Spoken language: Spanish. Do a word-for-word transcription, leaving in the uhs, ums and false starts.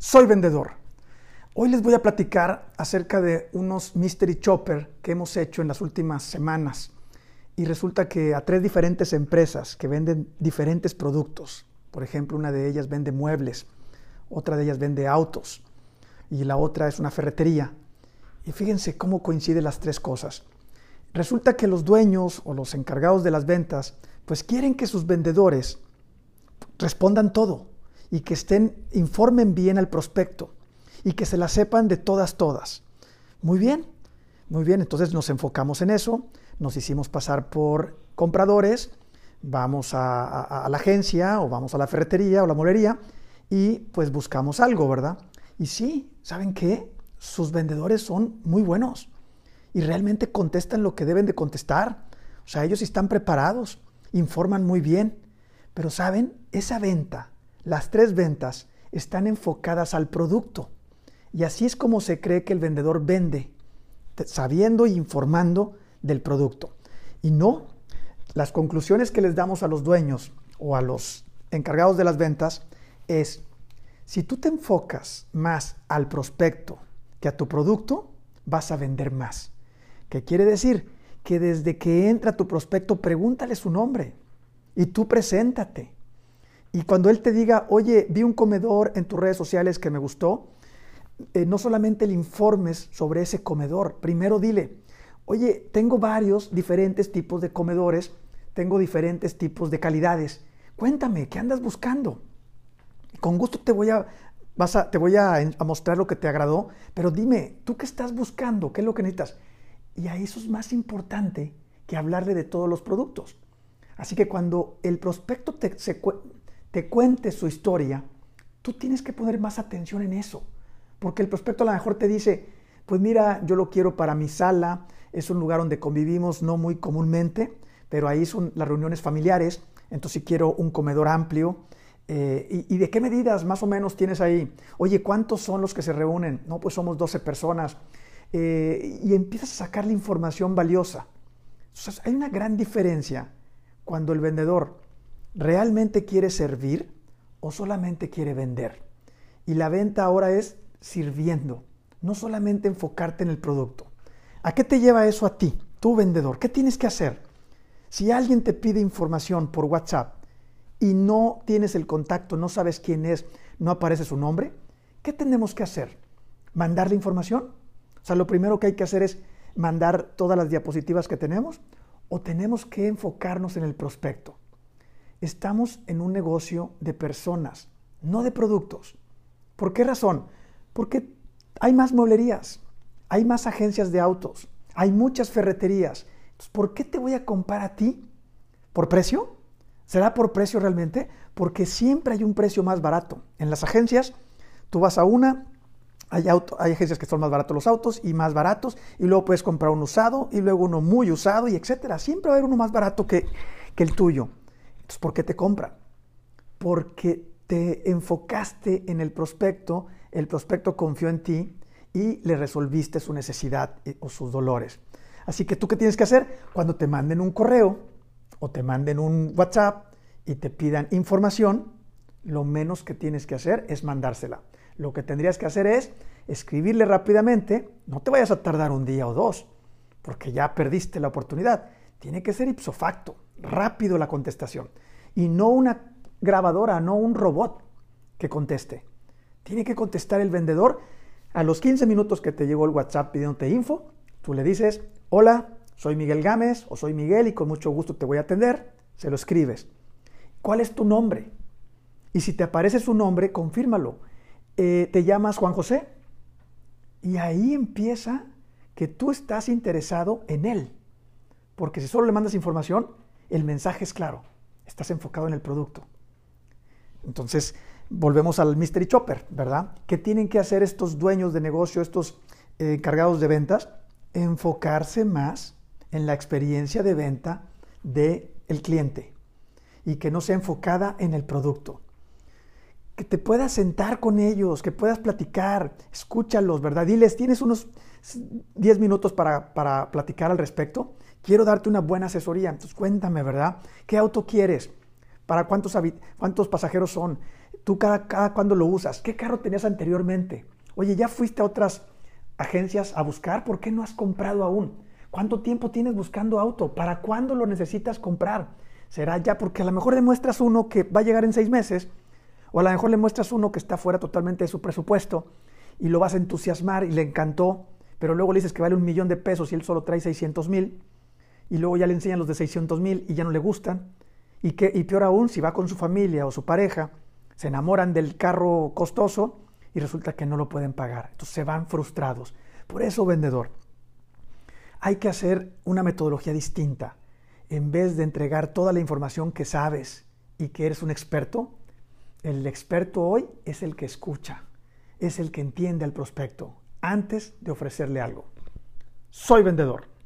Soy vendedor. Hoy les voy a platicar acerca de unos mystery shopper que hemos hecho en las últimas semanas. Y resulta que a tres diferentes empresas que venden diferentes productos. Por ejemplo, una de ellas vende muebles, otra de ellas vende autos y la otra es una ferretería. Y fíjense cómo coinciden las tres cosas. Resulta que los dueños o los encargados de las ventas pues quieren que sus vendedores respondan todo y que estén, informen bien al prospecto. Y que se la sepan de todas, todas. Muy bien, muy bien. Entonces nos enfocamos en eso, nos hicimos pasar por compradores, vamos a, a, a la agencia o vamos a la ferretería o la molería y pues buscamos algo, ¿verdad? Y sí, ¿saben qué? Sus vendedores son muy buenos y realmente contestan lo que deben de contestar. O sea, ellos están preparados, informan muy bien. Pero, ¿saben? Esa venta, las tres ventas, están enfocadas al producto. Y así es como se cree que el vendedor vende, sabiendo e informando del producto. Y no, las conclusiones que les damos a los dueños o a los encargados de las ventas es, si tú te enfocas más al prospecto que a tu producto, vas a vender más. ¿Qué quiere decir? Que desde que entra tu prospecto, pregúntale su nombre y tú preséntate. Y cuando él te diga, oye, vi un comedor en tus redes sociales que me gustó, Eh, no solamente le informes sobre ese comedor, primero dile, oye, tengo varios diferentes tipos de comedores, tengo diferentes tipos de calidades, cuéntame, ¿qué andas buscando? Con gusto te voy a, vas a, te voy a, a mostrar lo que te agradó, pero dime, ¿tú qué estás buscando? ¿Qué es lo que necesitas? Y a eso es más importante que hablarle de todos los productos. Así que cuando el prospecto te, se, te cuente su historia, tú tienes que poner más atención en eso. Porque el prospecto a lo mejor te dice, pues mira, yo lo quiero para mi sala, es un lugar donde convivimos no muy comúnmente, pero ahí son las reuniones familiares, entonces sí quiero un comedor amplio. Eh, y, ¿Y de qué medidas más o menos tienes ahí? Oye, ¿cuántos son los que se reúnen? No, pues somos doce personas. Eh, y empiezas a sacar la información valiosa. Entonces, hay una gran diferencia cuando el vendedor realmente quiere servir o solamente quiere vender. Y la venta ahora es sirviendo, no solamente enfocarte en el producto. ¿A qué te lleva eso a ti, tu vendedor? ¿Qué tienes que hacer? Si alguien te pide información por WhatsApp y no tienes el contacto, no sabes quién es, no aparece su nombre, ¿qué tenemos que hacer? ¿Mandarle información? O sea, lo primero que hay que hacer es mandar todas las diapositivas que tenemos, o tenemos que enfocarnos en el prospecto. Estamos en un negocio de personas, no de productos. ¿Por qué razón? Porque hay más mueblerías, hay más agencias de autos, hay muchas ferreterías. Entonces, ¿por qué te voy a comprar a ti? ¿Por precio? ¿Será por precio realmente? Porque siempre hay un precio más barato. En las agencias, tú vas a una, hay, auto, hay agencias que son más baratos los autos y más baratos, y luego puedes comprar un usado y luego uno muy usado y etcétera. Siempre va a haber uno más barato que, que el tuyo. Entonces, ¿por qué te compra? Porque te enfocaste en el prospecto, el prospecto confió en ti y le resolviste su necesidad o sus dolores. Así que, ¿tú qué tienes que hacer? Cuando te manden un correo o te manden un WhatsApp y te pidan información, lo menos que tienes que hacer es mandársela. Lo que tendrías que hacer es escribirle rápidamente, no te vayas a tardar un día o dos, porque ya perdiste la oportunidad. Tiene que ser ipso facto, rápido la contestación y no una grabadora, no un robot que conteste. Tiene que contestar el vendedor. A los quince minutos que te llegó el WhatsApp pidiéndote info, tú le dices, hola, soy Miguel Gámez o soy Miguel y con mucho gusto te voy a atender. Se lo escribes. ¿Cuál es tu nombre? Y si te aparece su nombre, confírmalo. Eh, ¿Te llamas Juan José? Y ahí empieza que tú estás interesado en él. Porque si solo le mandas información, el mensaje es claro. Estás enfocado en el producto. Entonces, volvemos al mystery shopper, ¿verdad? ¿Qué tienen que hacer estos dueños de negocio, estos eh, encargados de ventas? Enfocarse más en la experiencia de venta del cliente y que no sea enfocada en el producto. Que te puedas sentar con ellos, que puedas platicar, escúchalos, ¿verdad? Diles, tienes unos diez minutos para, para platicar al respecto. Quiero darte una buena asesoría, entonces cuéntame, ¿verdad? ¿Qué auto quieres? ¿Para cuántos, cuántos pasajeros son? tú cada, cada cuándo lo usas, qué carro tenías anteriormente, oye, ya fuiste a otras agencias a buscar, ¿por qué no has comprado aún? ¿Cuánto tiempo tienes buscando auto? ¿Para cuándo lo necesitas comprar? ¿Será ya? Porque a lo mejor le muestras uno que va a llegar en seis meses, o a lo mejor le muestras uno que está fuera totalmente de su presupuesto y lo vas a entusiasmar y le encantó, pero luego le dices que vale un millón de pesos y él solo trae seiscientos mil, y luego ya le enseñan los de seiscientos mil y ya no le gustan, y, que, y peor aún, si va con su familia o su pareja, se enamoran del carro costoso y resulta que no lo pueden pagar, entonces se van frustrados. Por eso, vendedor, hay que hacer una metodología distinta. En vez de entregar toda la información que sabes y que eres un experto, el experto hoy es el que escucha, es el que entiende al prospecto antes de ofrecerle algo. Soy vendedor.